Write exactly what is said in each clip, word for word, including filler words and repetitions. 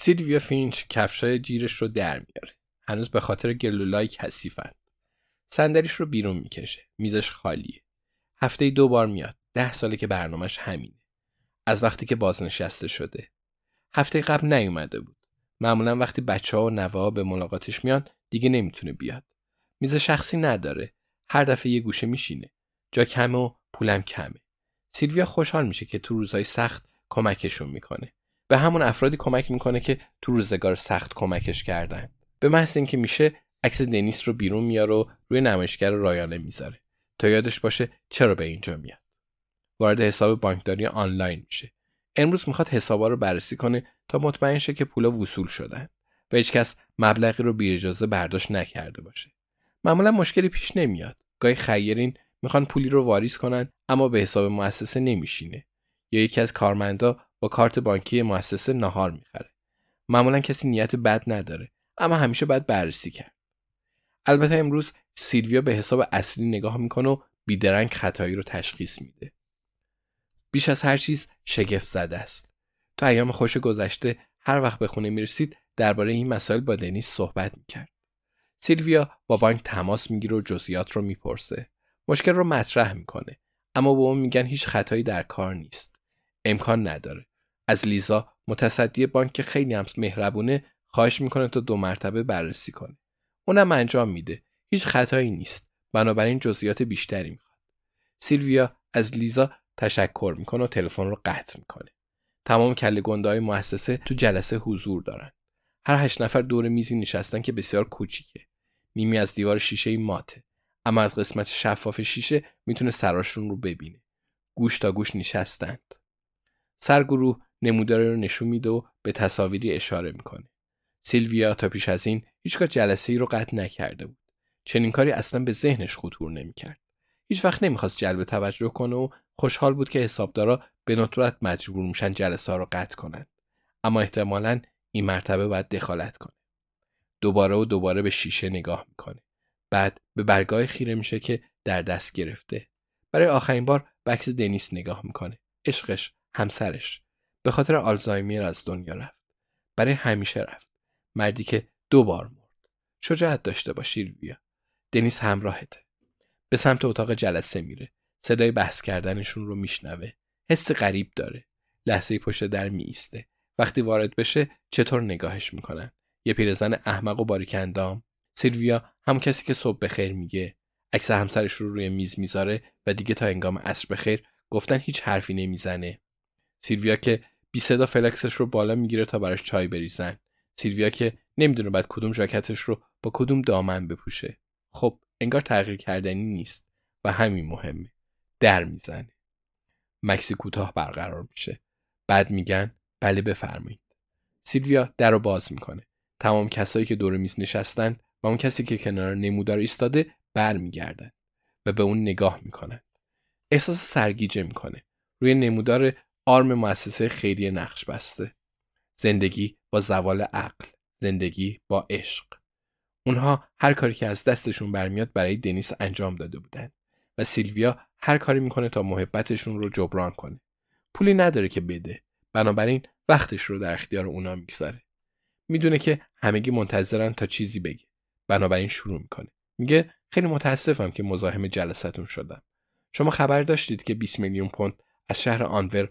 سیلویا فینچ کفشای جیرش رو در میاره. هنوز به خاطر گلولای کثیفن. صندلیش رو بیرون میکشه. میزش خالیه. هفته‌ای دو بار میاد. ده ساله که برنامه‌اش همینه. از وقتی که بازنشسته شده. هفته قبل نیومده بود. معمولا وقتی بچه‌ها و نوه‌ها به ملاقاتش میان دیگه نمیتونه بیاد. میز شخصی نداره. هر دفعه یه گوشه میشینه. جا کمه و پولم کمه. سیلویا خوشحال میشه که تو روزهای سخت کمکشون میکنه. به همون افرادی کمک میکنه که تو روزگار سخت کمکش کردن. به محض اینکه میشه عکس دنیس رو بیرون میاره و روی نمایشگر رایانه میذاره تا یادش باشه چرا به اینجا میاد. وارد حساب بانکداری آنلاین میشه. امروز میخواد حسابا رو بررسی کنه تا مطمئن شه که پولا وصول شدن و هیچکس مبلغی رو بی اجازه برداشت نکرده باشه. معمولا مشکلی پیش نمیاد. گاهی خیرین میخوان پولی رو واریز کنن اما به حساب مؤسسه نمیشینه یا یکی از کارمندا با کارت بانکی مؤسسه ناهار میخره. معمولا کسی نیت بد نداره اما همیشه باید بررسی کرد. البته امروز سیلویا به حساب اصلی نگاه میکنه و بیدرنگ خطایی رو تشخیص میده. بیش از هر چیز شگفت زده است. تو ایام خوش گذشته هر وقت به خونه میرسید درباره این مسائل با دنیس صحبت میکرد. سیلویا با بانک تماس میگیره و جزئیات رو میپرسه. مشکل رو مطرح میکنه اما به اون میگن هیچ خطایی در کار نیست. امکان نداره. از لیزا متصدی بانک که خیلی هم مهربونه خواهش میکنه تا دو مرتبه بررسی کنه. اونم انجام میده. هیچ خطایی نیست. بنابراین جزئیات بیشتری میخواد. سیلویا از لیزا تشکر میکنه و تلفن رو قطع میکنه. تمام کله گنده‌های مؤسسه تو جلسه حضور دارن. هر هشت نفر دور میزی نشستن که بسیار کوچیکه. نیمی از دیوار شیشه‌ای ماته. اما از قسمت شفاف شیشه میتونه سراشون رو ببینه. گوش تا گوش نشستند. سرگروه نموداری رو نشون میده و به تصاویری اشاره میکنه. سیلویا تا پیش از این هیچگاه جلسه‌ای رو قطع نکرده بود. چنین کاری اصلا به ذهنش خطور نمیکرد. هیچ وقت نمیخواست جلب توجه کنه و خوشحال بود که حسابدارا به ندرت مجبور میشن جلسه ها رو قطع کنن. اما احتمالاً این مرتبه باید دخالت کنه. دوباره و دوباره به شیشه نگاه میکنه. بعد به برگای خیره میشه که در دست گرفته. برای آخرین بار به عکس دنیس نگاه میکنه. عشقش، همسرش، به خاطر آلزایمر از دنیا رفت. برای همیشه رفت. مردی که دو بار مرد. شجاعت داشته باش سیلویا. دنیس همراهته. به سمت اتاق جلسه میره. صدای بحث کردنشون رو میشنوه. حس غریب داره. لحظه‌ای پشت در میایسته. وقتی وارد بشه چطور نگاهش میکنن؟ یه پیرزن احمق و باریک‌اندام. سیلویا هم کسی که صبح بخیر میگه. عکس همسرش رو روی میز میذاره و دیگه تا هنگام عصر بخیر گفتن هیچ حرفی نمیزنه. سیلویا که بی صدا فلکسش رو بالا میگیره تا براش چای بریزن. سیلویا که نمیدونه بعد کدوم ژاکتش رو با کدوم دامن بپوشه. خب انگار تغییر کردنی نیست و همین مهمه. در میزنه. مکسی کوتاه برقرار میشه. بعد میگن بله بفرمایید. سیلویا در رو باز میکنه. تمام کسایی که دور میز نشستن و اون کسی که کنار نمودار ایستاده برمیگردن و به اون نگاه میکنن. احساس سرگیجه میکنه. روی نمودار آرم مؤسسه خیریه نقش بسته. زندگی با زوال عقل، زندگی با عشق. اونها هر کاری که از دستشون برمیاد برای دنیس انجام داده بودن و سیلویا هر کاری میکنه تا محبتشون رو جبران کنه. پولی نداره که بده، بنابراین وقتش رو در اختیار اونا میگذاره. میدونه که همگی منتظرن تا چیزی بگه، بنابراین شروع میکنه. میگه خیلی متاسفم که مزاحم جلستون شدم. شما خبر داشتید که بیست میلیون پوند از شهر آنور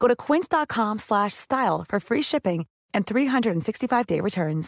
Go to quince dot com slash style for free shipping and three sixty-five day returns.